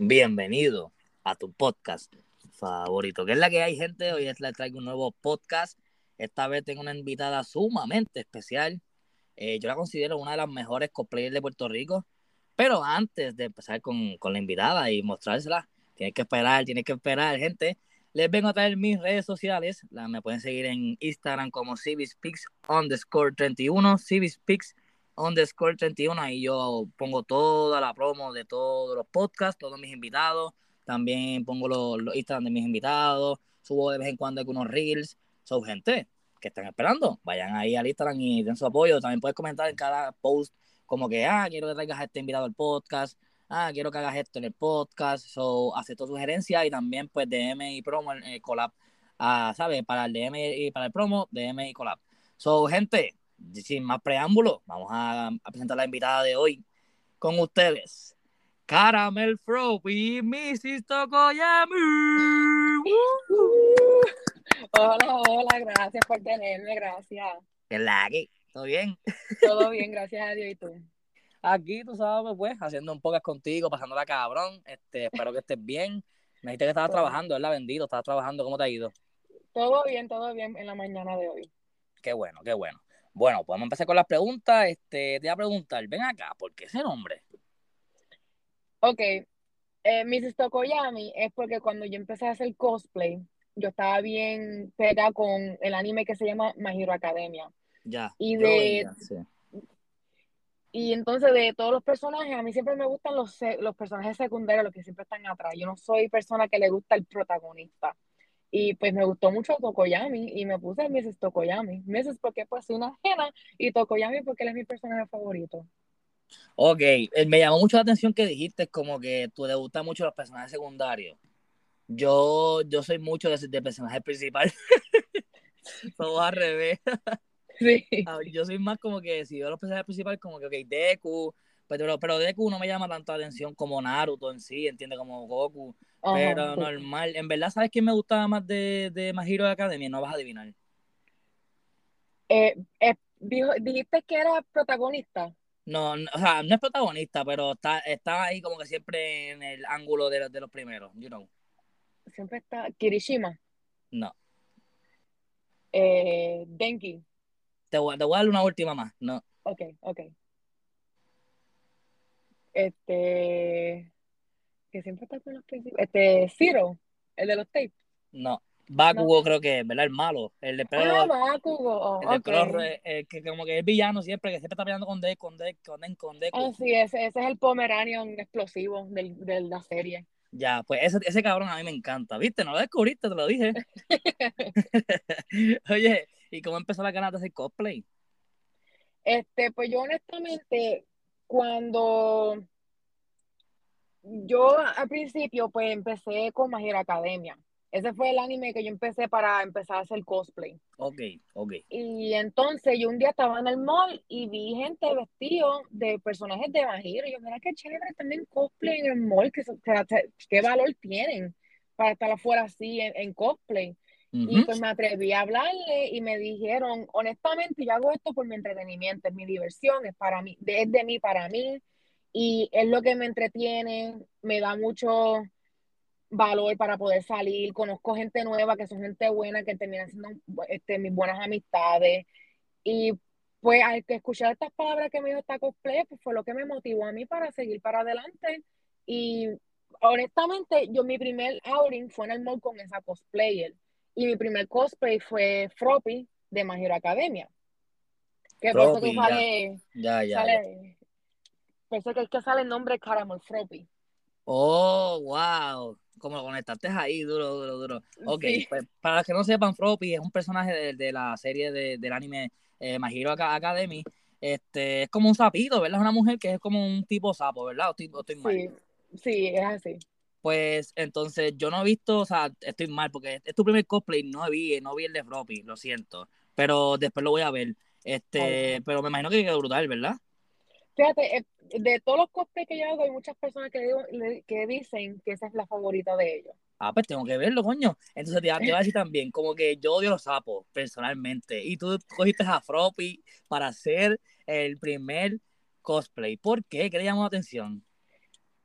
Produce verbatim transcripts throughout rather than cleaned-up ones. Bienvenido a tu podcast favorito. ¿Qué es la que hay, gente? Hoy les traigo un nuevo podcast. Esta vez tengo una invitada sumamente especial. Eh, yo la considero una de las mejores cosplayers de Puerto Rico. Pero antes de empezar con, con la invitada y mostrársela, tienes que esperar, tienes que esperar, gente. Les vengo a traer mis redes sociales. La, me pueden seguir en Instagram como C B Speaks underscore treinta y uno, CBSpeaks underscore treinta y uno, ahí yo pongo toda la promo de todos los podcasts, todos mis invitados, también pongo los, los Instagram de mis invitados, subo de vez en cuando algunos reels. So, gente, ¿qué están esperando? Vayan ahí al Instagram y den su apoyo. También puedes comentar en cada post como que, ah, quiero que traigas a este invitado al podcast, ah, quiero que hagas esto en el podcast. So, acepto sugerencias y también pues D M y promo, eh, collab, ah, ¿sabes? Para el D M y para el promo, D M y collab. So, gente, sin más preámbulos, vamos a, a presentar a la invitada de hoy con ustedes, Caramel Fro y missus Tokoyami. Uh-huh. Hola, hola, gracias por tenerme, gracias. ¿Qué la que? ¿Todo bien? Todo bien, gracias a Dios, ¿y tú? Aquí, tú sabes, pues, haciendo un podcast contigo, pasándola cabrón, este, espero que estés bien. Me dijiste que estabas todo trabajando, ¿verdad? Bendito, estabas trabajando, ¿cómo te ha ido? Todo bien, todo bien en la mañana de hoy. Qué bueno, qué bueno. Bueno, podemos empezar con las preguntas. Este, te voy a preguntar, ven acá, ¿por qué ese nombre? Ok, eh, missus Tokoyami es porque cuando yo empecé a hacer cosplay, yo estaba bien pegada con el anime que se llama My Hero Academia. Ya, y de ya, sí. Y entonces de todos los personajes, a mí siempre me gustan los, los personajes secundarios, los que siempre están atrás. Yo no soy persona que le gusta el protagonista. Y pues me gustó mucho Tokoyami y me puse missus Tokoyami. missus porque pues soy una ajena y Tokoyami porque él es mi personaje favorito. Ok, me llamó mucho la atención que dijiste como que tú te gustan mucho los personajes secundarios. Yo, yo soy mucho de, de personaje principal. Todo al revés. Sí. Yo soy más como que si veo los personajes principales como que, ok, Deku. Pero, pero Deku no me llama tanto la atención como Naruto en sí, ¿entiendes? Como Goku. Ajá, pero sí, normal. En verdad, ¿sabes quién me gustaba más de, de My Hero Academia? No vas a adivinar. Eh, eh, dijo, ¿Dijiste que era protagonista? No, no, o sea, no es protagonista, pero está, está ahí como que siempre en el ángulo de, de los primeros, you know. Siempre está... ¿Kirishima? No. Eh, Denki. Te voy, te voy a dar una última más, no. Ok, ok. Este, que siempre está con los principios. Este, Zero, el de los tapes. No, Bakugo no, creo que es, ¿verdad? El malo, el de pelo. Ah, Bakugo. Oh, el, okay. Pelo, el, el que como que es villano siempre, que siempre está peleando con Deku, con Deku, con Deku, con Deku. Ah, sí, ese, ese es el Pomeranian explosivo del, de la serie. Ya, pues ese, ese cabrón a mí me encanta, ¿viste? No lo descubriste, te lo dije. Oye, ¿y cómo empezó la ganas de hacer cosplay? Este, pues yo honestamente... Cuando yo al principio pues empecé con My Hero Academia. Ese fue el anime que yo empecé para empezar a hacer cosplay. Ok, ok. Y entonces yo un día estaba en el mall y vi gente vestido de personajes de My Hero. Y yo, mira qué chévere también cosplay en el mall. Que, que, qué valor tienen para estar afuera así en, en cosplay. Uh-huh. Y pues me atreví a hablarle y me dijeron, honestamente, yo hago esto por mi entretenimiento, es mi diversión, es para mí, es de mí para mí, y es lo que me entretiene, me da mucho valor para poder salir, conozco gente nueva, que son gente buena, que terminan siendo este, mis buenas amistades, y pues al que escuchar estas palabras que me dijo esta cosplay, pues fue lo que me motivó a mí para seguir para adelante, y honestamente, yo mi primer outing fue en el mall con esa cosplayer. Y mi primer cosplay fue Froppy de My Hero Academia. Que Froppy, por eso que sale... Ya, ya, sale ya. Pensé que es que sale el nombre Caramel Froppy. ¡Oh, wow! Como lo conectaste ahí, duro, duro, duro. Ok, sí. Pues para los que no sepan, Froppy es un personaje de, de la serie de, del anime eh, My Hero Academy. Este, es como un sapito, ¿verdad? Es una mujer que es como un tipo sapo, ¿verdad? O estoy, o estoy mal. Sí, sí, es así. Pues, entonces, yo no he visto, o sea, estoy mal, porque es tu primer cosplay, no vi, no vi el de Froppy, lo siento, pero después lo voy a ver, este, oh. Pero me imagino que queda brutal, ¿verdad? Fíjate, de todos los cosplays que yo hago, hay muchas personas que, digo, que dicen que esa es la favorita de ellos. Ah, pues tengo que verlo, coño. Entonces, te, te voy a decir también, como que yo odio los sapos, personalmente, y tú cogiste a Froppy para hacer el primer cosplay, ¿por qué? ¿Qué le llamó la atención?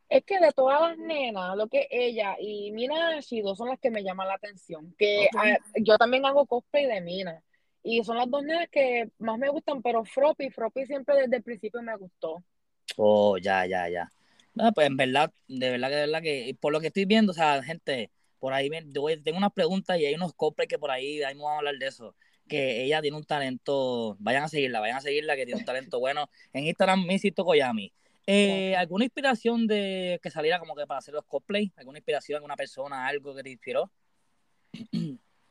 Es que de todas las nenas, lo que ella y Mina Shido son las que me llaman la atención. Que okay. a, yo también hago cosplay de Mina. Y son las dos nenas que más me gustan, pero Froppy, Froppy siempre desde el principio me gustó. Oh, ya, ya, ya. No, pues en verdad, de verdad, de verdad que por lo que estoy viendo, o sea, gente, por ahí tengo unas preguntas y hay unos cosplays que por ahí, ahí vamos a hablar de eso. Que ella tiene un talento, vayan a seguirla, vayan a seguirla, que tiene un talento bueno. En Instagram, missus Tokoyami. Eh, ¿Alguna inspiración de que saliera como que para hacer los cosplays? ¿Alguna inspiración, alguna persona, algo que te inspiró?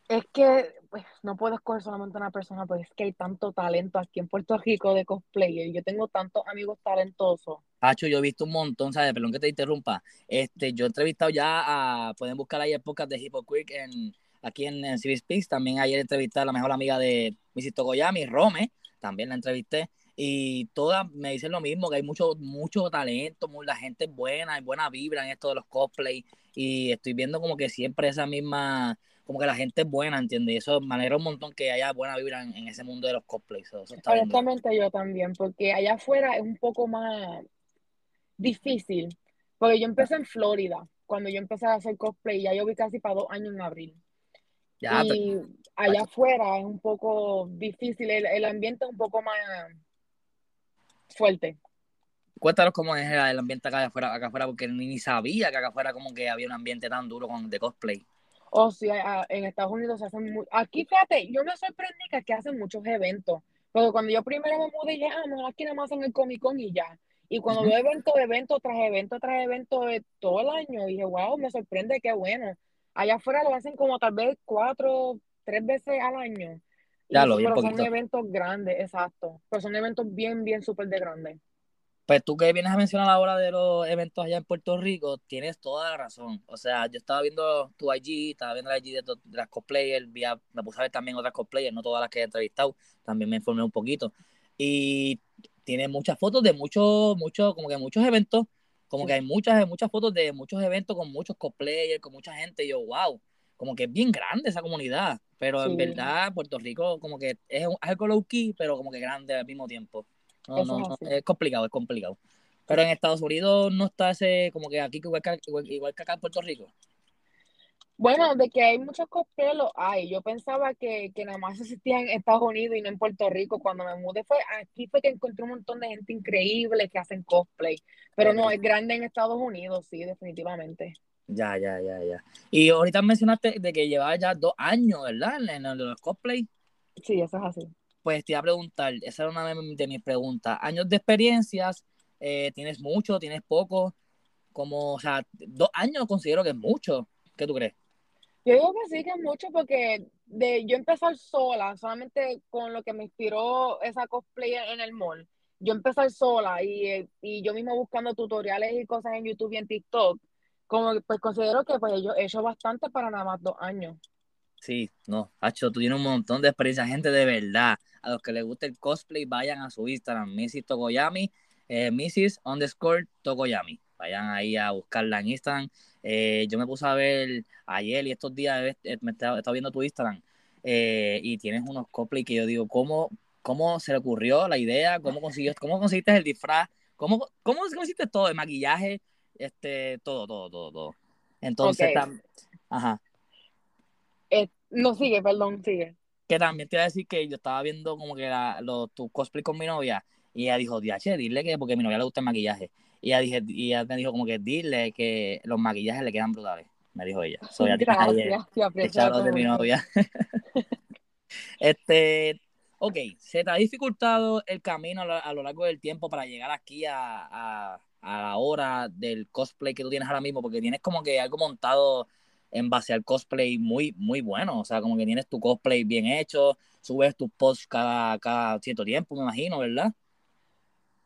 Es que pues, no puedo escoger solamente una persona, porque es que hay tanto talento aquí en Puerto Rico de cosplayer. Yo tengo tantos amigos talentosos. Pacho, yo he visto un montón, ¿sabes? Perdón que te interrumpa. Este, yo he entrevistado ya a... Pueden buscar ahí el podcast de Hippo Quick en, aquí en, en CBSpeaks. También ayer entrevisté a la mejor amiga de missus Tokoyami, Romy. También la entrevisté. Y todas me dicen lo mismo, que hay mucho, mucho talento, muy, la gente es buena, hay buena vibra en esto de los cosplays. Y estoy viendo como que siempre esa misma, como que la gente es buena, ¿entiendes? Y eso me alegra un montón que haya buena vibra en, en ese mundo de los cosplays. Eso, eso está honestamente bien. Yo también, porque allá afuera es un poco más difícil. Porque yo empecé en Florida, cuando yo empecé a hacer cosplay, ya yo vi casi para dos años en abril. Ya, y pero... allá afuera es un poco difícil, el, el ambiente es un poco más... fuerte. Cuéntanos cómo es el ambiente acá afuera, acá afuera, porque ni sabía que acá afuera como que había un ambiente tan duro con, de cosplay. O sea, en Estados Unidos se hacen... Muy... Aquí, fíjate, yo me sorprendí que aquí hacen muchos eventos. Porque cuando yo primero me mudé, dije, ah, no, aquí nada más hacen el Comic Con y ya. Y cuando veo evento, evento tras evento, tras evento de todo el año, dije, wow, me sorprende, qué bueno. Allá afuera lo hacen como tal vez cuatro, tres veces al año. Ya lo vi pero un poquito. Son eventos grandes, exacto. Pero son eventos bien, bien súper de grandes. Pues tú que vienes a mencionar ahora de los eventos allá en Puerto Rico, tienes toda la razón. O sea, yo estaba viendo tu I G, estaba viendo la I G de, de las cosplayers, vi a, me puse a ver también otras cosplayers, no todas las que he entrevistado, también me informé un poquito. Y tienes muchas fotos de muchos, muchos, como que muchos eventos, como sí. que hay muchas, muchas fotos de muchos eventos con muchos cosplayers, con mucha gente, y yo, wow. Como que es bien grande esa comunidad, pero sí. En verdad Puerto Rico como que es algo low key, pero como que grande al mismo tiempo. No, no, no, es complicado, es complicado. Pero en Estados Unidos no está ese, como que aquí igual que, igual, igual que acá en Puerto Rico. Bueno, de que hay muchos cospelos, ay, yo pensaba que, que nada más existían en Estados Unidos y no en Puerto Rico. Cuando me mudé fue aquí fue que encontré un montón de gente increíble que hacen cosplay. Pero no, es grande en Estados Unidos, sí, definitivamente. Ya, ya, ya, ya. Y ahorita mencionaste de que llevabas ya dos años, ¿verdad? En los cosplay. Sí, eso es así. Pues te iba a preguntar, esa era una de mis preguntas. Años de experiencias, eh, ¿tienes mucho, tienes poco? Como, o sea, dos años considero que es mucho. ¿Qué tú crees? Yo digo que sí, que es mucho, porque de yo empezar sola, solamente con lo que me inspiró esa cosplay en el mall. Yo empezar sola y, y yo misma buscando tutoriales y cosas en YouTube y en TikTok. Como, pues considero que pues yo he hecho bastante para nada más dos años. Sí, no, Hacho, tú tienes un montón de experiencia, gente, de verdad. A los que les guste el cosplay, vayan a su Instagram, missus Tokoyami, eh, missus underscore Tokoyami. Vayan ahí a buscarla en Instagram. Eh, yo me puse a ver ayer y estos días, eh, me estaba, estaba viendo tu Instagram, eh, y tienes unos cosplay que yo digo, ¿cómo, cómo se le ocurrió la idea? ¿Cómo consiguió, cómo conseguiste el disfraz? ¿Cómo, cómo, cómo hiciste todo? El maquillaje. Este, todo, todo, todo, todo. Entonces, okay. tam- ajá. Eh, no, sigue, perdón, sigue. Que también te iba a decir que yo estaba viendo como que la, lo, tu cosplay con mi novia, y ella dijo, diache, dile que, porque a mi novia le gusta el maquillaje, y ella, dije, y ella me dijo como que dile que los maquillajes le quedan brutales, me dijo ella. So, ya gracias, ayer, te aprecio. De mi novia. este... Ok, ¿se te ha dificultado el camino a lo, a lo largo del tiempo para llegar aquí a, a, a la hora del cosplay que tú tienes ahora mismo? Porque tienes como que algo montado en base al cosplay muy, muy bueno. O sea, como que tienes tu cosplay bien hecho, subes tus posts cada, cada cierto tiempo, me imagino, ¿verdad?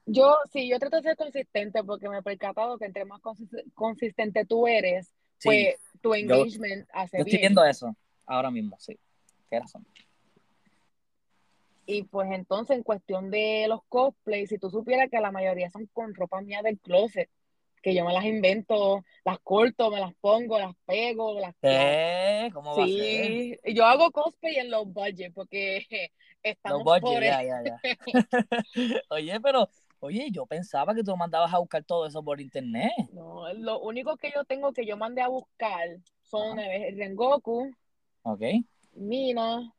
Yo, sí, yo trato de ser consistente porque me he percatado que entre más consistente tú eres, sí, pues tu engagement yo, hace yo bien. Yo estoy viendo eso ahora mismo, sí. Qué razón. Y pues entonces, en cuestión de los cosplays, si tú supieras que la mayoría son con ropa mía del closet, que yo me las invento, las corto, me las pongo, las pego, las... ¿Qué? ¿Cómo va sí. a ser? Yo hago cosplay en low budget, porque estamos low budget, por... ya, ya, ya. Oye, pero Oye, yo pensaba que tú mandabas a buscar todo eso por internet. No, lo único que yo tengo que yo mandé a buscar son el Rengoku, okay, Mina,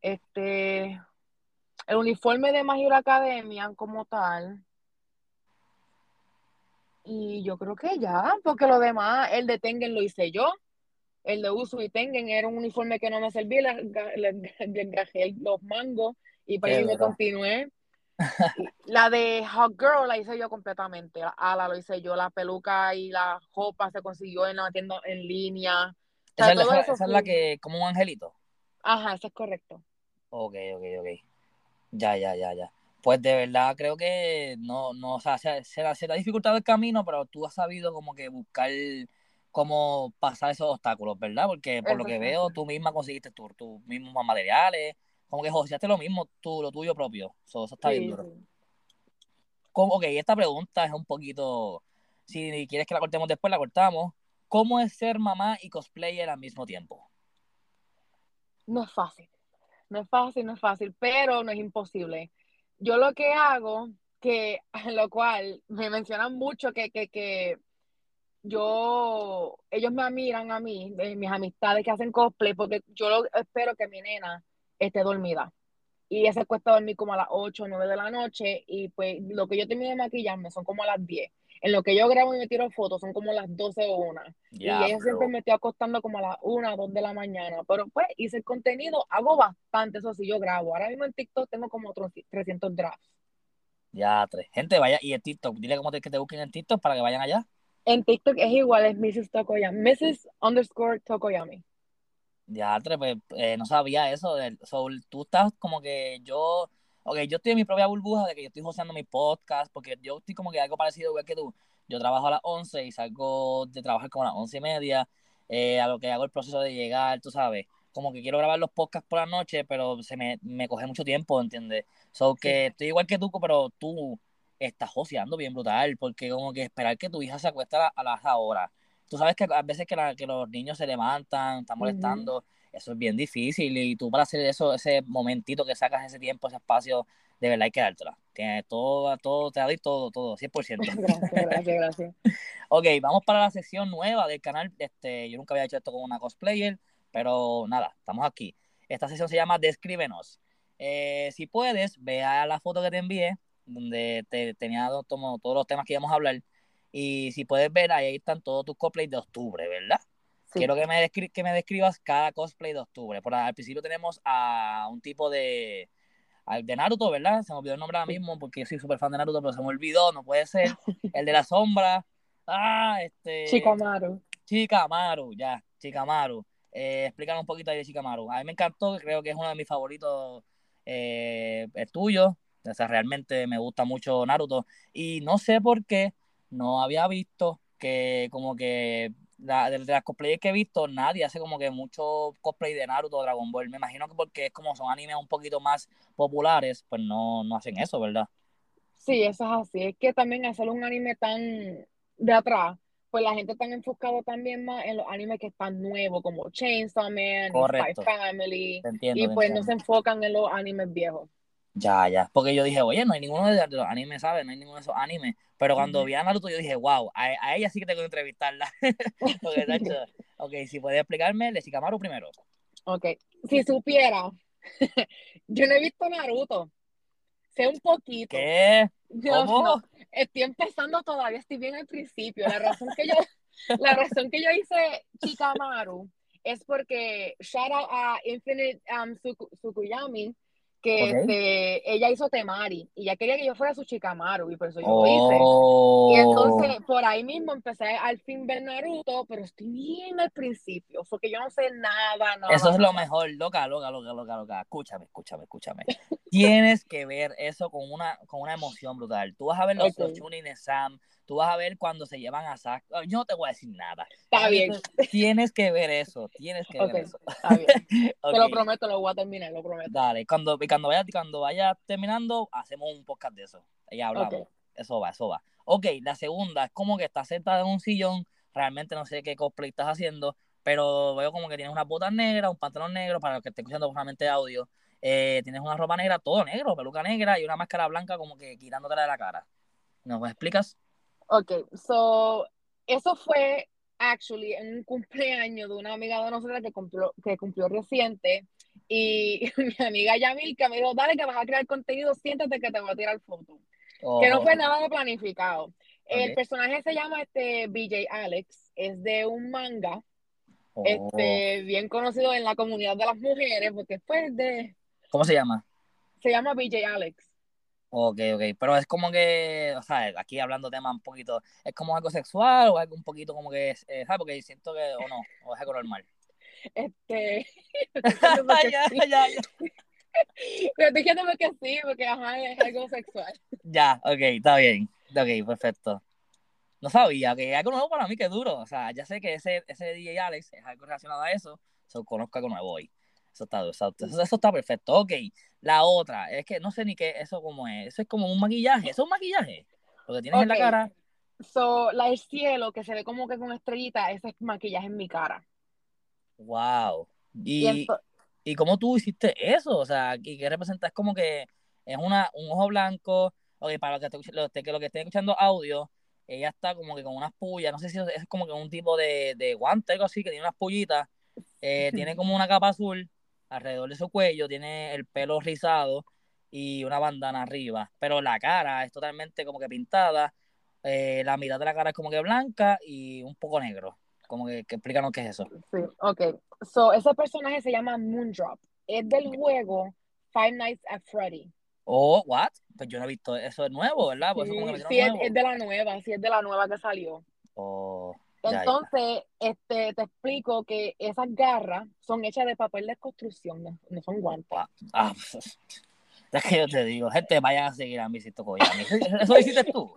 este, el uniforme de My Hero Academia como tal. Y yo creo que ya, porque lo demás, el de Tengen lo hice yo. El de Uso y Tengen era un uniforme que no me servía, le engrajé los mangos y para ahí me continué. La de Hot Girl la hice yo completamente, la ala lo hice yo, la peluca y la ropa se consiguió en la tienda en línea. O sea, esa, esa, esa es la que, como un angelito. Ajá, eso es correcto. Ok, ok, ok. Ya, ya, ya, ya. Pues de verdad creo que no, no, o sea, se, se, se te ha dificultado el camino, pero tú has sabido como que buscar cómo pasar esos obstáculos, ¿verdad? Porque por lo que veo, tú misma conseguiste tus tu mismos materiales, como que joseaste lo mismo, tú, lo tuyo propio. So, eso está sí, bien duro. Sí. Como, ok, esta pregunta es un poquito, si quieres que la cortemos después, la cortamos. ¿Cómo es ser mamá y cosplayer al mismo tiempo? No es fácil, no es fácil, no es fácil, pero no es imposible. Yo lo que hago, que lo cual me mencionan mucho que, que, que yo, ellos me admiran a mí, de mis amistades que hacen cosplay, porque yo lo, espero que mi nena esté dormida. Y ella se acuesta a dormir como a las ocho o nueve de la noche, y pues lo que yo termino de maquillarme son como a las diez. En lo que yo grabo y me tiro fotos son como a las doce o una. Yeah, y ella siempre me estoy acostando como a las una o dos de la mañana. Pero pues hice el contenido, hago bastante, eso sí, yo grabo. Ahora mismo en TikTok tengo como otros trescientos drafts. Ya, tres. Gente, vaya, y en TikTok, dile cómo te, que te busquen en TikTok para que vayan allá. En TikTok es igual, es missus Tokoyami. missus underscore Tokoyami. Ya, tres, pues eh, no sabía eso. De, so, tú estás como que yo... Ok, yo estoy en mi propia burbuja de que yo estoy hosteando mi podcast, porque yo estoy como que algo parecido igual que tú. Yo trabajo a las once y salgo de trabajar como a las once y media, eh, a lo que hago el proceso de llegar, tú sabes. Como que quiero grabar los podcasts por la noche, pero se me, me coge mucho tiempo, ¿entiendes? So que sí. Estoy igual que tú, pero tú estás hosteando bien brutal, porque como que esperar que tu hija se acueste a las horas. Tú sabes que a veces que, la, que los niños se levantan, están molestando... Uh-huh. Eso es bien difícil y tú para hacer eso, ese momentito que sacas, ese tiempo, ese espacio, de verdad hay que dártela. Tienes todo, todo, te doy todo, todo, cien por ciento. Gracias, gracias, gracias. Ok, vamos para la sección nueva del canal. Este, yo nunca había hecho esto con una cosplayer, pero nada, estamos aquí. Esta sección se llama Descríbenos. Eh, si puedes, ve a la foto que te envié, donde te tenía todo, todos los temas que íbamos a hablar. Y si puedes ver, ahí están todos tus cosplays de octubre, ¿verdad? Sí. Quiero que me, descri- que me describas cada cosplay de octubre. Por, al principio tenemos a un tipo de, de Naruto, ¿verdad? Se me olvidó el nombre ahora mismo porque yo soy súper fan de Naruto, pero se me olvidó, no puede ser. El de la sombra. Ah, este... Shikamaru. Shikamaru, ya. Shikamaru. Eh, explícanos un poquito ahí de Shikamaru. A mí me encantó, creo que es uno de mis favoritos eh, el tuyo. O sea, realmente me gusta mucho Naruto. Y no sé por qué no había visto que como que... La, de, de las cosplayers que he visto, nadie hace como que mucho cosplay de Naruto o Dragon Ball. Me imagino que porque es como son animes un poquito más populares, pues no, no hacen eso, ¿verdad? Sí, eso es así. Es que también hacer un anime tan de atrás, pues la gente está enfocada también más en los animes que están nuevos, como Chainsaw Man, Spy Family, entiendo, y pues no se enfocan en los animes viejos. Ya, ya. Porque yo dije, oye, no hay ninguno de los animes, ¿sabes? No hay ninguno de esos animes. Pero cuando uh-huh. vi a Naruto, yo dije, wow, a, a ella sí que tengo que entrevistarla. Porque, ok, si puedes explicarme, le Shikamaru primero. Ok, si supiera, yo no he visto Naruto. Sé un poquito. ¿Qué? ¿Cómo? No, estoy empezando todavía, estoy bien al principio. La razón que yo, la razón que yo hice Shikamaru es porque shout out a Infinite um, Tsukuyomi, que okay. este, ella hizo temari, y ella quería que yo fuera su Shikamaru, y por eso yo oh. lo hice. Y entonces, por ahí mismo empecé al fin ver Naruto, pero estoy bien al principio, o sea que yo no sé nada, nada. Eso es lo mejor, loca, loca, loca, loca, loca. Escúchame, escúchame, escúchame. Tienes que ver eso con una, con una emoción brutal. Tú vas a ver los okay. Chunin de Sam, tú vas a ver cuando se llevan a Zack. Yo no te voy a decir nada. Está bien. Tienes que ver eso, tienes que okay. ver eso. Está bien. Okay. Te lo prometo, lo voy a terminar, lo prometo. Dale, cuando, cuando, vaya, cuando vaya terminando, hacemos un podcast de eso. Ya hablamos. Okay. Eso va, eso va. Ok, la segunda es como que estás sentada en un sillón, realmente no sé qué cosplay estás haciendo, pero veo como que tienes unas botas negras, un pantalón negro, para los que estén escuchando solamente audio. eh, tienes una ropa negra, todo negro, peluca negra y una máscara blanca como que quitándotela de la cara. ¿Nos explicas? Ok, so, eso fue, actually, en un cumpleaños de una amiga de nosotros que cumplió, que cumplió reciente, y mi amiga Yamilka me dijo, dale que vas a crear contenido, siéntate que te voy a tirar foto. Oh. Que no fue nada de planificado. Okay. El personaje se llama este B J Alex, es de un manga, oh. este, bien conocido en la comunidad de las mujeres, porque después de... ¿Cómo se llama? Se llama B J Alex. Ok, ok, pero es como que, o sea, aquí hablando tema un poquito, ¿es como algo sexual o algo un poquito como que, eh, ¿sabes? Porque siento que, o no, o es algo normal. Este... ya, sí. ya, ya. Pero estoy diciéndome que sí, porque ajá, es algo sexual. Ya, ok, está bien. Ok, perfecto. No sabía, que okay, algo nuevo para mí, que duro. O sea, ya sé que ese, ese D J Alex es algo relacionado a eso, so, conozco algo nuevo hoy. Eso está, eso, eso está perfecto. Ok, la otra, es que no sé ni qué, eso como es, eso es como un maquillaje, eso es un maquillaje, lo que tienes okay. en la cara. So, la del cielo, que se ve como que con estrellita, ese es maquillaje en mi cara. Wow. ¿Y, y, esto... ¿y cómo tú hiciste eso? O sea, ¿y qué representas? Como que es una, un ojo blanco, ok, para los que, te, los, que, los que estén escuchando audio, ella está como que con unas pullas, no sé si es como que un tipo de, de guante o algo así, que tiene unas pullitas, eh, tiene como una capa azul, alrededor de su cuello, tiene el pelo rizado y una bandana arriba, pero la cara es totalmente como que pintada, eh, la mitad de la cara es como que blanca y un poco negro, como que, que explícanos qué es eso. Sí, ok, so ese personaje se llama Moondrop, es del okay. juego Five Nights at Freddy. Oh, what? Pues yo no he visto, eso es nuevo, ¿verdad? Pues sí, eso como que sí es, nuevo. es de la nueva, sí es de la nueva que salió. Oh... Entonces, este, te explico que esas garras son hechas de papel de construcción, no, no son guantes. Ah, ah, es que yo te digo, gente, vayan a seguir a mísez Tokoyami. ¿Eso lo hiciste tú?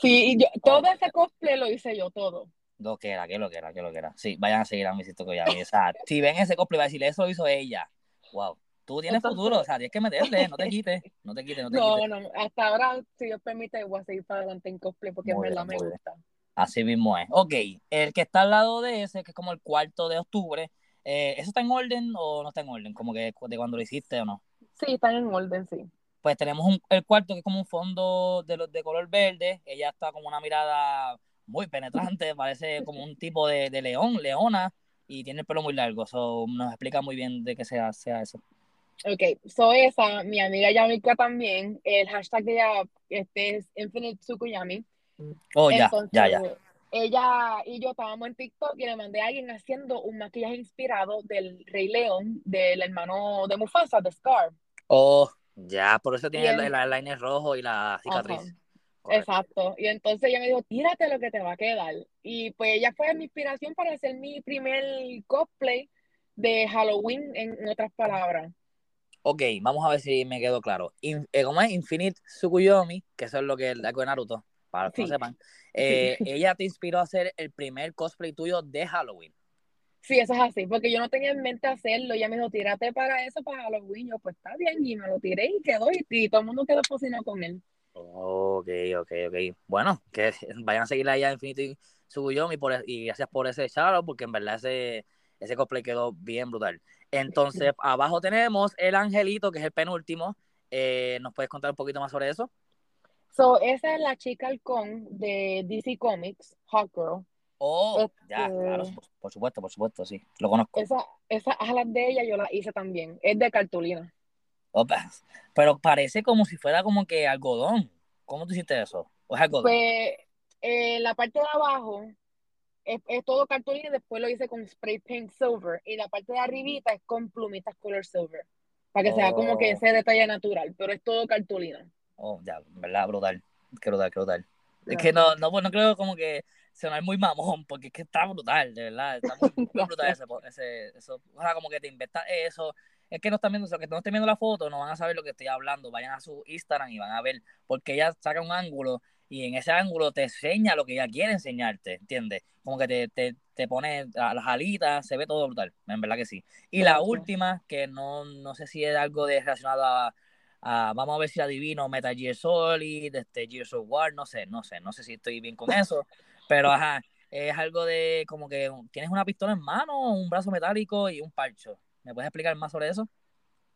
Sí, yo, todo oh, ese cosplay lo hice yo, todo. Lo que era, que lo que era, que lo que era. Sí, vayan a seguir a mísez Tokoyami. O sea, si ven ese cosplay, va a decirle, eso lo hizo ella. Wow. Tú tienes Entonces, futuro, o sea, tienes que meterle, no te quites, no te quites, no te no, quites. No, no, hasta ahora, si Dios permite, voy a seguir para adelante en cosplay porque en verdad me gusta. Así mismo es. Ok, el que está al lado de ese, que es como el cuarto de octubre, eh, ¿eso está en orden o no está en orden? Como que de cuando lo hiciste o no. Sí, están en orden, sí. Pues tenemos un, el cuarto que es como un fondo de, de color verde. Ella está con una mirada muy penetrante, parece como un tipo de, de león, leona, y tiene el pelo muy largo. So, nos explica muy bien de qué se hace eso. Ok, so esa, mi amiga Yamika también, el hashtag de ella este es Infinite Tsukuyomi. Oh, ya, Entonces, ya, ya. Ella y yo estábamos en TikTok y le mandé a alguien haciendo un maquillaje inspirado del Rey León, del hermano de Mufasa, de Scar. Oh, ya, por eso tiene el, el eyeliner rojo y la cicatriz. Ajá. Exacto, y entonces ella me dijo, tírate lo que te va a quedar. Y pues ella fue mi inspiración para hacer mi primer cosplay de Halloween, en otras palabras. Ok, vamos a ver si me quedó claro. In, eh, ¿Cómo es? Infinite Tsukuyomi, que eso es lo que es de Naruto. Para que sí. no sepan, eh, sí. ella te inspiró a hacer el primer cosplay tuyo de Halloween. Sí, eso es así, porque yo no tenía en mente hacerlo, ella me dijo, tírate para eso, para Halloween, yo pues está bien, y me lo tiré y quedó, y, y todo el mundo quedó fascinado con él. Ok, ok, ok, bueno, que vayan a seguir allá a Infinity Tsukuyomi y gracias por ese charo, porque en verdad ese, ese cosplay quedó bien brutal. Entonces, abajo tenemos el angelito, que es el penúltimo, eh, ¿nos puedes contar un poquito más sobre eso? So, esa es la chica halcón de D C Comics, Hawkgirl. Oh, este, ya, claro, por, por supuesto, por supuesto, sí, lo conozco. Esa, esas alas de ella yo las hice también, es de cartulina. Opa, pero parece como si fuera como que algodón. ¿Cómo tú hiciste eso? ¿O es algodón? Pues, eh, la parte de abajo es, es todo cartulina y después lo hice con spray paint silver. Y la parte de arribita es con plumitas color silver, para que oh. sea como que ese detalle natural, pero es todo cartulina. Oh, ya, verdad, brutal, qué brutal, qué brutal. Yeah. Es que no, no, no creo como que sonar muy mamón, porque es que está brutal, de verdad, está muy, muy brutal ese, ese, eso, o sea, como que te inventas eso. Es que no están viendo, o sea, que no estén viendo la foto, no van a saber lo que estoy hablando, vayan a su Instagram y van a ver, porque ella saca un ángulo y en ese ángulo te enseña lo que ella quiere enseñarte, ¿entiendes? Como que te, te, te pone las alitas, se ve todo brutal, en verdad que sí. Y la última, que no, no sé si es algo de relacionado a... Uh, vamos a ver si adivino Metal Gear Solid, este, Gears of War, no sé, no sé, no sé si estoy bien con eso, pero ajá, es algo de como que tienes una pistola en mano, un brazo metálico y un parcho. ¿Me puedes explicar más sobre eso?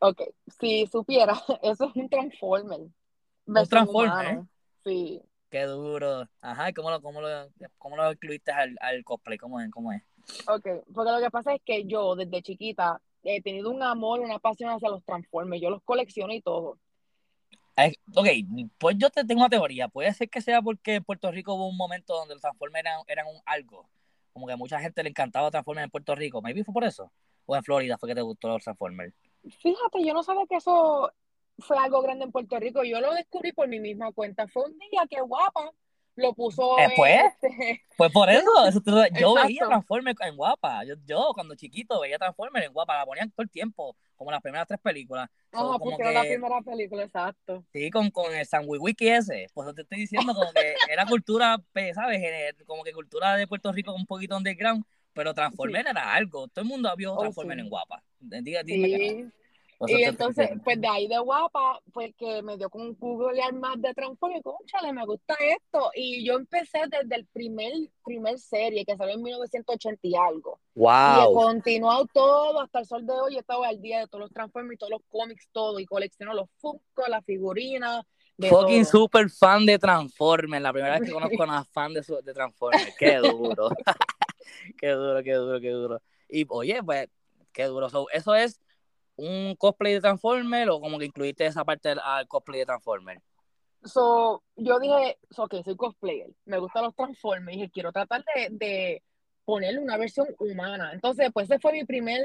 Ok, si supiera, eso es un Transformer. Un Transformer, ¿eh? Sí. Qué duro. Ajá, ¿cómo lo, cómo lo, cómo lo incluiste al, al cosplay? ¿Cómo es? ¿Cómo es? Ok, porque lo que pasa es que yo desde chiquita he tenido un amor, una pasión hacia los Transformers. Yo los colecciono y todo. Ok, pues yo te tengo una teoría. Puede ser que sea porque en Puerto Rico hubo un momento donde los Transformers eran, eran un algo. Como que a mucha gente le encantaba Transformers en Puerto Rico. Maybe fue por eso. O en Florida fue que te gustó los Transformers. Fíjate, yo no sabía que eso fue algo grande en Puerto Rico. Yo lo descubrí por mi misma cuenta. Fue un día que Guapa lo puso... Eh, pues, este... pues por eso. eso yo Exacto. veía Transformers en Guapa. Yo, yo cuando chiquito veía Transformers en Guapa. La ponían todo el tiempo. Como las primeras tres películas. Ajá, como que... la primera película, exacto. Sí, con, con el San Wiki ese. Pues yo te estoy diciendo como que era cultura, ¿sabes? Como que cultura de Puerto Rico un poquito underground, pero Transformers sí. era algo. Todo el mundo vio oh, Transformers sí. en Guapa. Diga, dime sí. que no. Pues y entonces, te... pues de ahí de Guapa, pues que me dio con un googlear más de Transformers. Cónchale, me gusta esto. Y yo empecé desde el primer, primer serie, que salió en mil novecientos ochenta y algo. Wow. Y he continuado todo hasta el sol de hoy. He estado al día de todos los Transformers, todos los cómics, todo. Y colecciono los Funko, las figurinas. Fucking todo. Super fan de Transformers. La primera vez que conozco a una fan de, su, de Transformers. Qué duro. Qué duro, qué duro, qué duro. Y oye, pues, qué duro. So, eso es un cosplay de Transformer, o como que incluiste esa parte al cosplay de Transformer. So, yo dije, so, ok, soy cosplayer, me gustan los Transformers, y dije, quiero tratar de, de ponerle una versión humana. Entonces, pues ese fue mi primer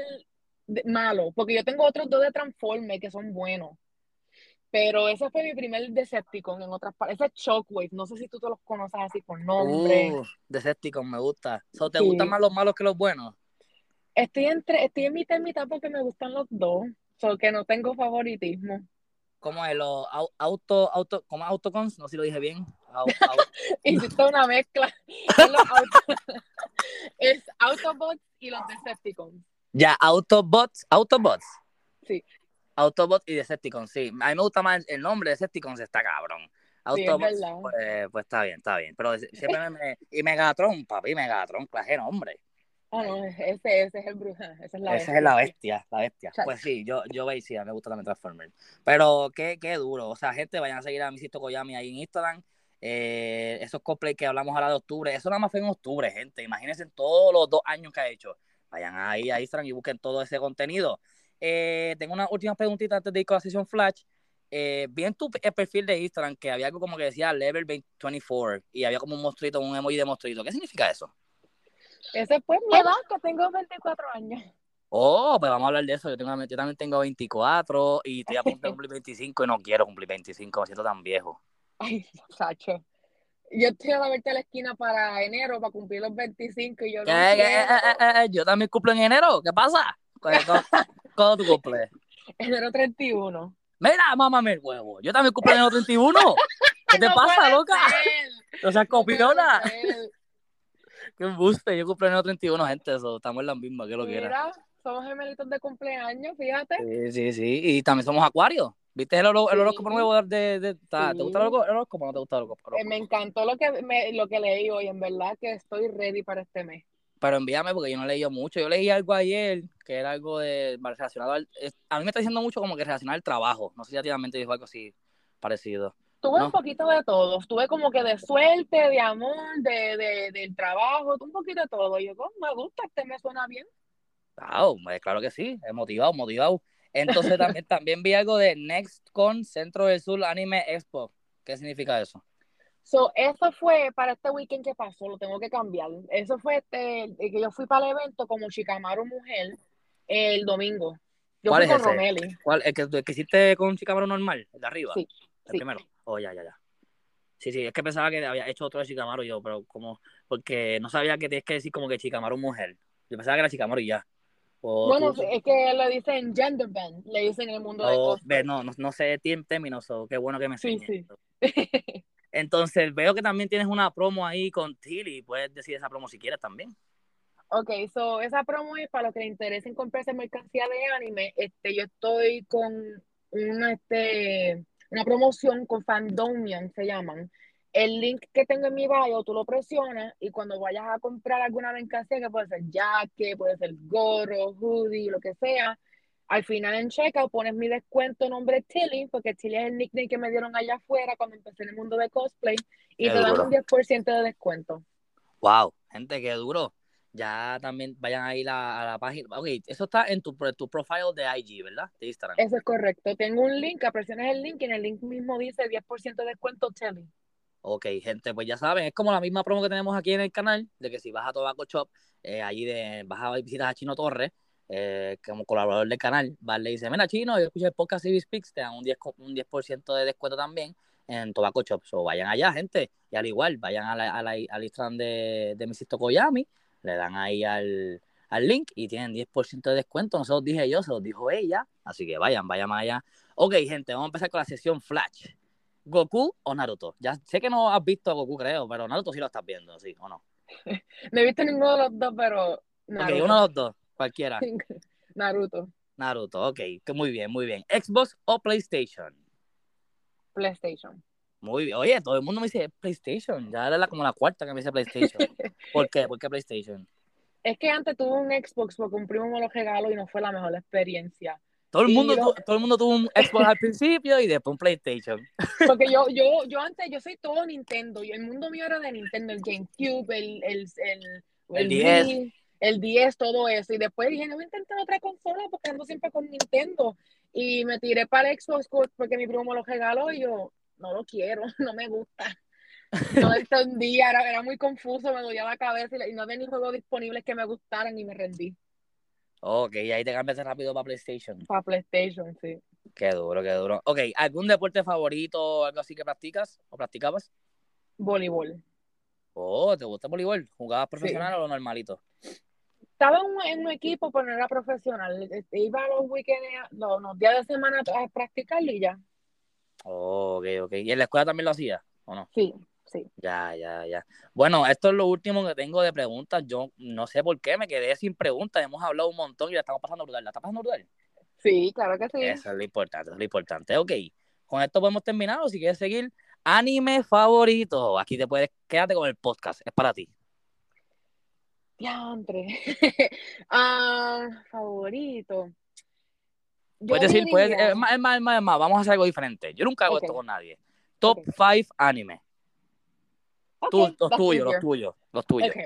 de, malo, porque yo tengo otros dos de Transformers que son buenos. Pero ese fue mi primer Decepticon, en otras partes. Ese Shockwave, no sé si tú te los conoces así por nombre. Uh, Decepticon, me gusta. So, ¿te sí. gustan más los malos que los buenos? Estoy entre, estoy en mitad y mitad porque me gustan los dos. So que no tengo favoritismo. ¿Cómo es? Los auto, auto, ¿cómo autocons? No sé si lo dije bien. Out, out. Hiciste una mezcla. Es, los auto, es Autobots y los Decepticons. Ya, Autobots, Autobots. Sí. Autobots y Decepticons, sí. A mí me gusta más el nombre, Decepticons está cabrón. Autobots, sí, pues, eh, pues está bien, está bien. Pero siempre me... Y Megatron, papi, Megatron, clase de nombre. Ah, no, ese, ese es el brujo, esa es la bestia. Esa es la bestia, la bestia. Chac. Pues sí, yo, yo veis, sí, me gusta también Transformers. Pero qué, qué duro. O sea, gente, vayan a seguir a missus Tokoyami ahí en Instagram. Eh, esos cosplays que hablamos ahora de octubre, eso nada más fue en octubre, gente. Imagínense todos los dos años que ha hecho. Vayan ahí a Instagram y busquen todo ese contenido. Eh, tengo una última preguntita antes de ir con la sesión Flash. Eh, vi en tu el perfil de Instagram que había algo como que decía level veinticuatro y había como un monstruito, un emoji de monstruito. ¿Qué significa eso? Ese fue mi edad, que tengo veinticuatro años. Oh, pues vamos a hablar de eso. Yo, tengo, yo también tengo veinticuatro y estoy a punto de cumplir veinticinco y no quiero cumplir veinticinco, me siento tan viejo. Ay, Sacho. Yo estoy a la vuelta de la esquina para enero para cumplir los veinticinco y yo no ¿Qué, quiero. Eh, eh, eh, yo también cumplo en enero, ¿qué pasa? ¿Cuándo, ¿cuándo tú cumples? Enero treinta y uno. Mira, mámame el huevo, yo también cumplo en enero treinta y uno. ¿Qué te no pasa, loca? Ser. No seas copiona. No qué embuste, yo cumplo en el treinta y uno, gente, eso, estamos en la misma, que lo mira, quiera. Somos gemelitos de cumpleaños, fíjate. Sí, sí, sí, y también somos acuarios. ¿Viste el, oro, el horóscopo sí. nuevo de, de, de sí. ¿Te gusta el horóscopo o no te gusta el horóscopo? Eh, me encantó lo que, me, lo que leí hoy, en verdad que estoy ready para este mes. Pero envíame porque yo no he leído mucho, yo leí algo ayer que era algo de, relacionado al, es, a mí me está diciendo mucho como que relacionado al trabajo, no sé si a ti también te dijo algo así parecido. Tuve no. un poquito de todo, tuve como que de suerte, de amor, de, de, del trabajo, un poquito de todo. Yo, oh, me gusta, este me suena bien. Wow, claro que sí, motivado, motivado. Entonces también, también vi algo de NextCon Centro del Sur Anime Expo. ¿Qué significa eso? So, eso fue para este weekend que pasó, lo tengo que cambiar. Eso fue este, que yo fui para el evento como Shikamaru Mujer el domingo. Yo ¿Cuál fui es con Romeli. ¿Cuál? ¿El que, el que hiciste con Shikamaru normal, el de arriba? Sí. El sí. primero. Oh, ya, ya, ya. Sí, sí, es que pensaba que había hecho otro de Shikamaru yo, pero como, porque no sabía que tienes que decir como que Shikamaru mujer. Yo pensaba que era Shikamaru y ya. O, bueno, tú... es que le dicen gender bend, le dicen en el mundo oh, de no, no, no sé términos, o qué bueno que me enseñes. Sí, sí. Entonces, veo que también tienes una promo ahí con Tilly, puedes decir esa promo si quieres también. Ok, so, esa promo es para los que les interesen comprarse mercancía de anime. Este, yo estoy con un, este... una promoción con Fandomian, se llaman. El link que tengo en mi bio, tú lo presionas y cuando vayas a comprar alguna mercancía, que puede ser jacket, puede ser gorro, hoodie, lo que sea, Al final en checkout pones mi descuento nombre Tilly, porque Tilly es el nickname que me dieron allá afuera cuando empecé en el mundo de cosplay, y qué te dan un diez por ciento de descuento. Wow, gente, qué duro. Ya también vayan a ir a, a la página. Ok, eso está en tu, tu profile de I G, ¿verdad? De Instagram. Eso es correcto. Tengo un link, presionas el link y en el link mismo dice diez por ciento de descuento Tilly. Ok, gente, pues ya saben, es como la misma promo que tenemos aquí en el canal, de que si vas a Tobacco Shop, eh, allí de, vas a visitas a Chino Torres, eh, como colaborador del canal, ¿vale? Le dice, mira, Chino, yo escuché el podcast CBSpeaks, te dan un diez por ciento de descuento también en Tobacco Shop. So, vayan allá, gente, y al igual, vayan a la, a la, al Instagram de, de mister Tokoyami, le dan ahí al, al link y tienen diez por ciento de descuento. No se los dije yo, se los dijo ella, así que vayan, vayan allá. Ok, gente, vamos a empezar con la sesión Flash. ¿Goku o Naruto? Ya sé que no has visto a Goku, creo, pero Naruto sí lo estás viendo, ¿sí o no? No he visto ninguno de los dos, pero Naruto. Ok, uno de los dos, cualquiera. Naruto. Naruto, ok, muy bien, muy bien. ¿Xbox o PlayStation? PlayStation. Muy bien, oye, todo el mundo me dice PlayStation, ya era la, como la cuarta que me dice PlayStation. ¿Por qué? ¿Por qué PlayStation? Es que antes tuve un Xbox porque un primo me lo regaló y no fue la mejor experiencia. Todo el, mundo, yo... todo el mundo tuvo un Xbox al principio y después un PlayStation. Porque yo yo yo antes, yo soy todo Nintendo. Yo, el mundo mío era de Nintendo, el GameCube, el el el, el, el Wii, el diez, todo eso. Y después dije, no voy a intentar otra consola porque ando siempre con Nintendo. Y me tiré para el Xbox porque mi primo me lo regaló y yo, no lo quiero, no me gusta. No entendía, era, era muy confuso, me dolía la cabeza y no había ni juegos disponibles que me gustaran y me rendí. Ok, y ahí te cambiaste rápido para PlayStation. Para PlayStation, sí. Qué duro, qué duro. Ok, ¿algún deporte favorito, algo así que practicas o practicabas? Voleibol. Oh, ¿te gusta el voleibol? ¿Jugabas profesional sí. o normalito? Estaba en un equipo, pero no era profesional. Iba a los weekends, no, los días de semana a practicar y ya. Oh, ok, ok. ¿Y en la escuela también lo hacías o no? Sí. Sí. Ya, ya, ya. Bueno, esto es lo último que tengo de preguntas. Yo no sé por qué me quedé sin preguntas. Hemos hablado un montón y la estamos pasando brutal. ¿La está pasando brutal? Sí, claro que sí. Eso es lo importante, eso es lo importante. Ok, con esto podemos terminar o si quieres seguir. Anime favorito. Aquí te puedes, quédate con el podcast, es para ti. Diantre. uh, favorito. Yo puedes decir, puedes, es más, es más, es más, es más. Vamos a hacer algo diferente. Yo nunca hago okay. esto con nadie. Top cinco okay. anime. Okay, Tú, los tuyos, los tuyos, los tuyos. Okay.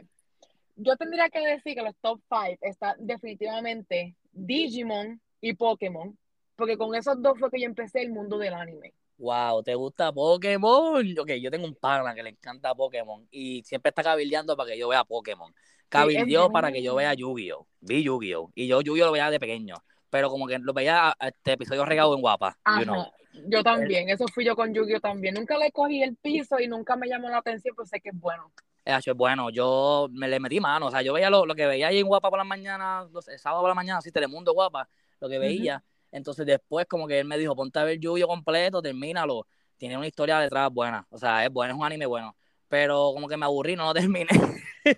Yo tendría que decir que los top cinco está definitivamente Digimon y Pokémon, porque con esos dos fue que yo empecé el mundo del anime. Wow, ¿te gusta Pokémon? Ok, yo tengo un pana que le encanta Pokémon y siempre está cabildeando para que yo vea Pokémon. Cabildeó sí, para bien. que yo vea Yu-Gi-Oh. Vi Yu-Gi-Oh. Y yo Yu-Gi-Oh lo veía de pequeño, pero como que lo veía este episodio regado en Guapa. You know. Yo también, eso fui yo con Yu-Gi-Oh también. Nunca le cogí el piso y nunca me llamó la atención, pero sé que es bueno. Es bueno, yo me le metí mano. O sea, yo veía lo, lo que veía ahí en Guapa por la mañana, los, el sábado por la mañana, así Telemundo Guapa, lo que veía. Uh-huh. Entonces después como que él me dijo, ponte a ver Yu-Gi-Oh completo, termínalo. Tiene una historia detrás buena, o sea, es bueno, es un anime bueno. Pero como que me aburrí, no lo terminé.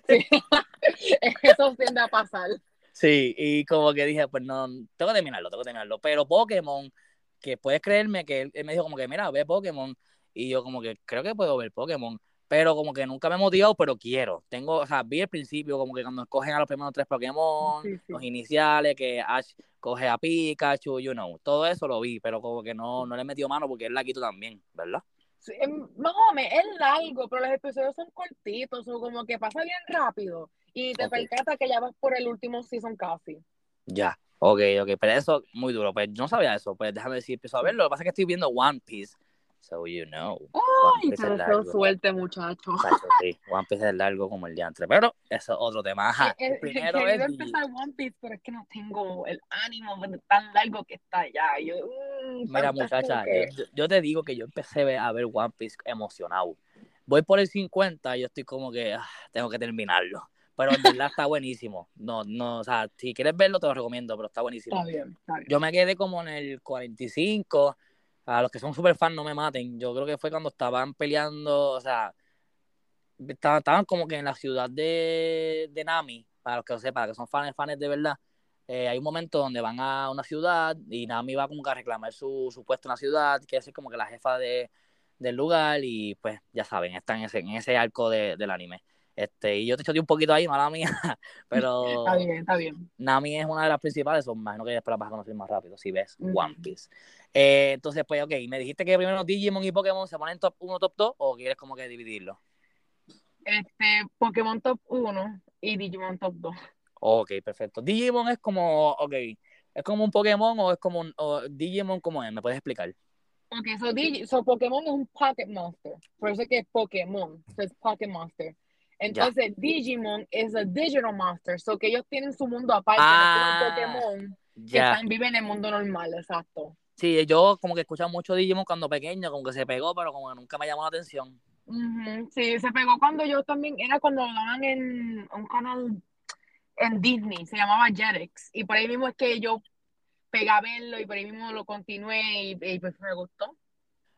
Sí. Eso tiende a pasar. Sí, y como que dije, pues no, tengo que terminarlo, tengo que terminarlo. Pero Pokémon, que puedes creerme que él, él me dijo como que, mira, ve Pokémon. Y yo como que, creo que puedo ver Pokémon. Pero como que nunca me he motivado, pero quiero. Tengo, o sea, vi el principio, como que cuando escogen a los primeros tres Pokémon, sí, sí. los iniciales, que Ash coge a Pikachu, you know. Todo eso lo vi, pero como que no, no le he metido mano porque él la quito también, ¿verdad? Sí, más o menos, es largo, pero los episodios son cortitos, o como que pasa bien rápido. Y te okay. percatas que ya vas por el último season casi. Ya, ok, ok. Pero eso, muy duro. Pues yo no sabía eso. Pues déjame decir, empiezo a verlo. Lo que pasa es que estoy viendo One Piece. So you know. Ay, pero es suerte, muchacho. Exacto, sí. One Piece es largo como el diantre. Pero eso es otro tema. Ajá. El, el, primero el, el, es... empezar One Piece, pero es que no tengo el ánimo tan largo que está allá. Yo, uh, mira, muchacha, que... yo, yo te digo que yo empecé a ver One Piece emocionado. Voy por el cincuenta y yo estoy como que ah, tengo que terminarlo. Pero en verdad está buenísimo. No, no, o sea, si quieres verlo te lo recomiendo, pero está buenísimo. Está bien, está bien. Yo me quedé como en el cuarenta y cinco. A los que son super fans no me maten. Yo creo que fue cuando estaban peleando, o sea, estaban, estaban como que en la ciudad de, de Nami, para los que lo sepan, para los que son fans, fans de verdad. Eh, hay un momento donde van a una ciudad y Nami va como que a reclamar su, su puesto en la ciudad, quiere decir como que la jefa de, del lugar y pues ya saben, están en ese, en ese arco de, del anime. Este, y yo te choteé un poquito ahí, mala mía, pero... Está bien, está bien. Nami es una de las principales, son más, no que esperas vas a conocer más rápido, si ves mm. One Piece. Eh, entonces, pues, ok, me dijiste que primero Digimon y Pokémon se ponen top uno, top dos, ¿o quieres como que dividirlo? Este, Pokémon top uno y Digimon top dos. Ok, perfecto. Digimon es como, ok, ¿es como un Pokémon o es como un o Digimon como es? ¿Me puedes explicar? Ok, so, Digi- so Pokémon es un Pocket Monster, por eso es que es Pokémon, so es Pocket Monster. Entonces, ya. Digimon es a digital monster, so que ellos tienen su mundo aparte, ah, no como Pokémon, ya. que están, viven en el mundo normal, exacto. Sí, yo como que escuchaba mucho Digimon cuando pequeño, como que se pegó, pero como que nunca me llamó la atención. Uh-huh. Sí, se pegó cuando yo también, era cuando lo daban en un canal en Disney, se llamaba Jetix, y por ahí mismo es que yo pegué a verlo, y por ahí mismo lo continué, y, y pues me gustó.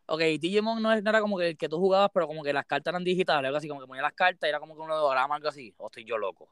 Ok, Digimon no era como que el que tú jugabas, pero como que las cartas eran digitales, algo así, como que ponías las cartas y era como que un holograma, algo así. O estoy yo loco.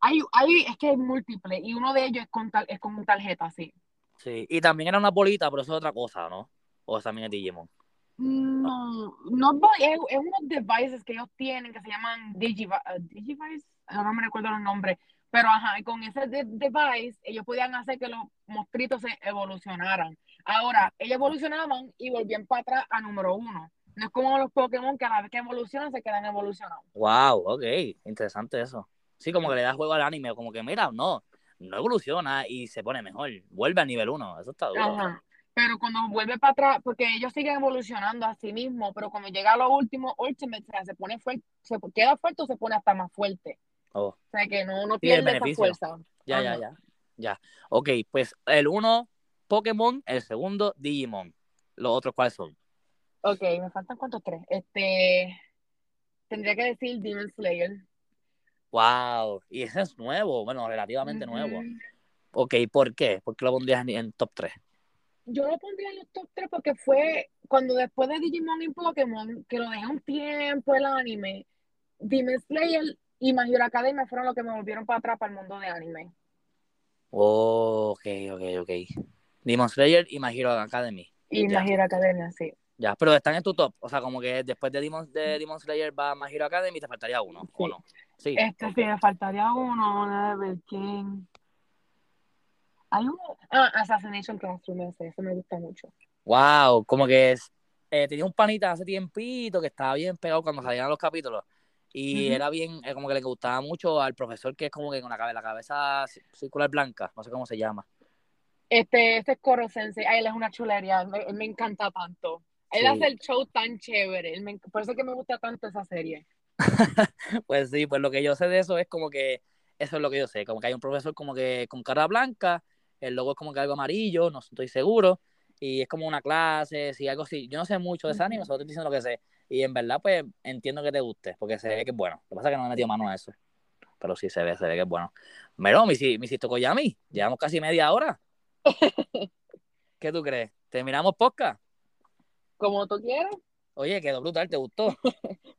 Hay, hay, es que hay múltiples, y uno de ellos es con, tar, es con tarjeta, sí. Sí, y también era una bolita, pero eso es otra cosa, ¿no? O también es Digimon. No, no es, es unos devices que ellos tienen que se llaman Digivice, uh, Digivice, no me recuerdo los nombres, pero ajá, con ese de- device ellos podían hacer que los monstruitos se evolucionaran. Ahora, ellos evolucionaban y volvían para atrás a número uno. No es como los Pokémon que a la vez que evolucionan se quedan evolucionados. Wow, ok, interesante eso. Sí, como que le da juego al anime, como que mira, no, no evoluciona y se pone mejor, vuelve a nivel uno, eso está duro. Ajá, pero cuando vuelve para atrás, porque ellos siguen evolucionando a sí mismos, pero cuando llega a lo último, Ultimate, o sea, se pone fuerte, se queda fuerte o se pone hasta más fuerte. Oh. O sea, que no, no pierde sí, esa fuerza. Ya, ajá. ya, ya, ya. Ok, pues el uno... Pokémon, el segundo, Digimon. ¿Los otros cuáles son? Ok, me faltan ¿cuántos tres? Este, tendría que decir Demon Slayer. Wow, y ese es nuevo, bueno, relativamente mm-hmm. nuevo. Ok, ¿por qué? ¿Por qué lo pondrías en top tres? Yo lo pondría en los top tres porque fue cuando después de Digimon y Pokémon, que lo dejé un tiempo el anime, Demon Slayer y My Hero Academia fueron los que me volvieron para atrás para el mundo de anime. Oh, ok, ok, ok. Demon Slayer y My Hero Academia. Y ya. My Hero Academia, sí. Ya, pero están en tu top. O sea, como que después de Demon, de Demon Slayer va My Hero Academia y te faltaría uno, sí. ¿O no? Sí. Este okay. Sí, me faltaría uno. A ver, ¿quién? Hay uno. Ah, Assassination Classroom, ese. Ese me gusta mucho. Wow, como que es... Eh, tenía un panita hace tiempito que estaba bien pegado cuando salían los capítulos. Y uh-huh. era bien, eh, como que le gustaba mucho al profesor que es como que con la cabeza, la cabeza circular blanca. No sé cómo se llama. Este, este es Koro Sensei, ay, él es una chulería, me, me encanta tanto. Él sí. hace el show tan chévere, él me, por eso es que me gusta tanto esa serie. Pues sí, pues lo que yo sé de eso es como que, eso es lo que yo sé, como que hay un profesor como que con cara blanca, el logo es como que algo amarillo, no estoy seguro, y es como una clase, si algo así. Yo no sé mucho de ese anime, solo estoy diciendo lo que sé. Y en verdad, pues, entiendo que te guste, porque se ve que es bueno. Lo que pasa es que no me he metido mano a eso, pero sí se ve, se ve que es bueno. Pero, Missus Tokoyami, llevamos casi media hora. ¿Qué tú crees? ¿Terminamos podcast? Como tú quieras. Oye, quedó brutal, ¿te gustó?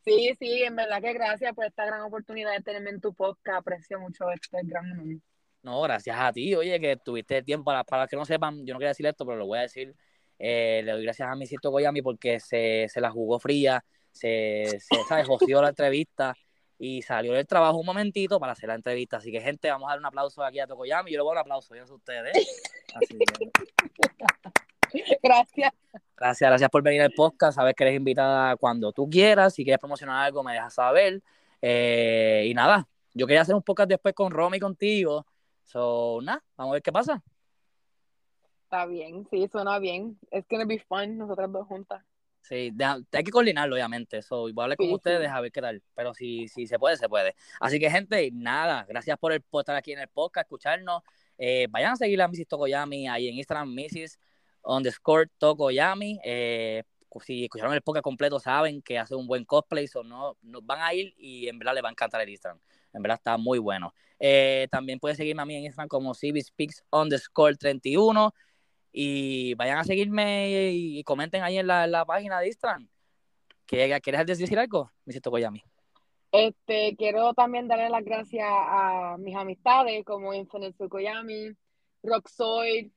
Sí, sí, en verdad que gracias por esta gran oportunidad de tenerme en tu podcast. Aprecio mucho este gran momento. No, gracias a ti, oye, que tuviste el tiempo. Para, para que no sepan, yo no quería decir esto, pero lo voy a decir. Eh, le doy gracias a Missus Tokoyami porque se, se la jugó fría, se, se ¿sabes? Joció la entrevista y salió del trabajo un momentito para hacer la entrevista. Así que, gente, vamos a dar un aplauso aquí a Tokoyami. Yo le voy a dar un aplauso, yo sé ustedes. Así que... Gracias. Gracias, gracias por venir al podcast. Sabes que eres invitada cuando tú quieras. Si quieres promocionar algo, me dejas saber. Eh, y nada, yo quería hacer un podcast después con Romy contigo. So, nada, vamos a ver qué pasa. Está bien, sí, suena bien. It's gonna be fun, nosotras dos juntas. Sí, deja, hay que coordinarlo, obviamente. So, voy a hablar con sí, ustedes sí. a ver qué tal. Pero si, si se puede, se puede. Así que, gente, nada, gracias por, el, por estar aquí en el podcast, escucharnos. Eh, vayan a seguir a Missus Tokoyami ahí en Instagram, Missus underscore Tokoyami. Eh, si escucharon el podcast completo, saben que hace un buen cosplay, so no, nos van a ir y en verdad les va a encantar el Instagram. En verdad está muy bueno. Eh, también pueden seguirme a mí en Instagram como CBSpeaks underscore treinta y uno. Y vayan a seguirme y comenten ahí en la, en la página de Instagram. ¿Quieres decir algo, Missus Tokoyami? Este, quiero también darle las gracias a mis amistades como Infinite Tsukuyomi, Roxoid,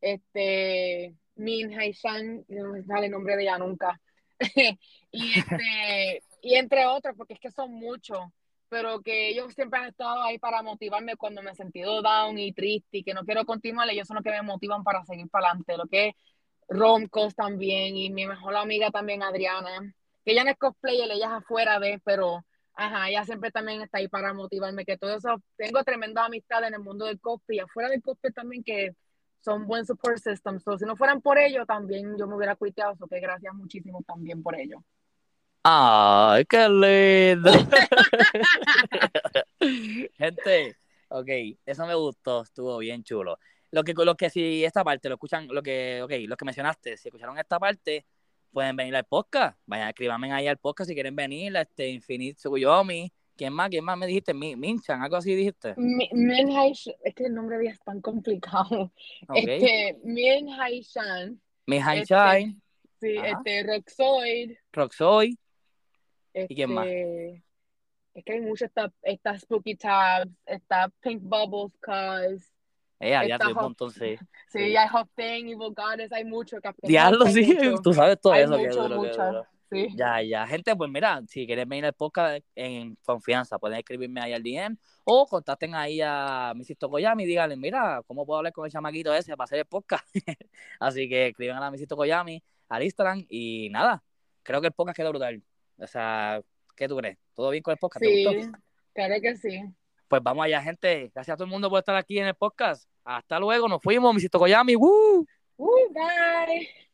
este, Min Haishan, no me sale el nombre de ella nunca. y, este, y entre otros, porque es que son muchos. pero que ellos siempre han estado ahí para motivarme cuando me he sentido down y triste y que no quiero continuar, ellos son los que me motivan para seguir para adelante, lo que es Romcos también, y mi mejor amiga también, Adriana, que ella no es cosplayer, ella es afuera de, pero ajá, ella siempre también está ahí para motivarme, que todo eso, tengo tremenda amistad en el mundo del cosplay, afuera del cosplay también, que son buen support system, so, si no fueran por ellos también yo me hubiera cuiteado, so que gracias muchísimo también por ello. ¡Ay, qué lindo! Gente, ok, eso me gustó, estuvo bien chulo. Lo que, lo que si esta parte lo escuchan, lo que, ok, los que mencionaste, si escucharon esta parte, pueden venir al podcast. Vayan, escríbanme ahí al podcast si quieren venir, este, Infinite Tsukuyomi. ¿Quién más? ¿Quién más me dijiste? Minchan, algo así dijiste. Minhaishan, es que el nombre de ella es tan complicado. Okay. Este, Minhaishan. Minhaishan. Este, sí, ajá. este, Roxoid. Roxoid. Este, ¿y quién más? Es que hay mucho, está, está Spooky Tabs, está Pink Bubbles, Cause. Ella, ya tiene un montón, sí. Sí, ya hay Hot Thing, Evil Goddess, hay mucho. Diablo, sí, mucho. Tú sabes todo hay eso. Mucho, que es duro, mucho. Que es duro. Sí. Ya, ya. Gente, pues mira, si quieren venir al podcast en confianza, pueden escribirme ahí al D M o contacten ahí a misis Tokoyami y díganle, mira, ¿cómo puedo hablar con el chamaquito ese para hacer el podcast? Así que escriban a misis Tokoyami al Instagram y nada, creo que el podcast quedó brutal. O sea, ¿qué tú crees? ¿Todo bien con el podcast? Sí, ¿te gustó? Claro que sí. Pues vamos allá, gente. Gracias a todo el mundo por estar aquí en el podcast. Hasta luego. Nos fuimos. misis Tokoyami. ¡Woo! ¡Woo! Bye.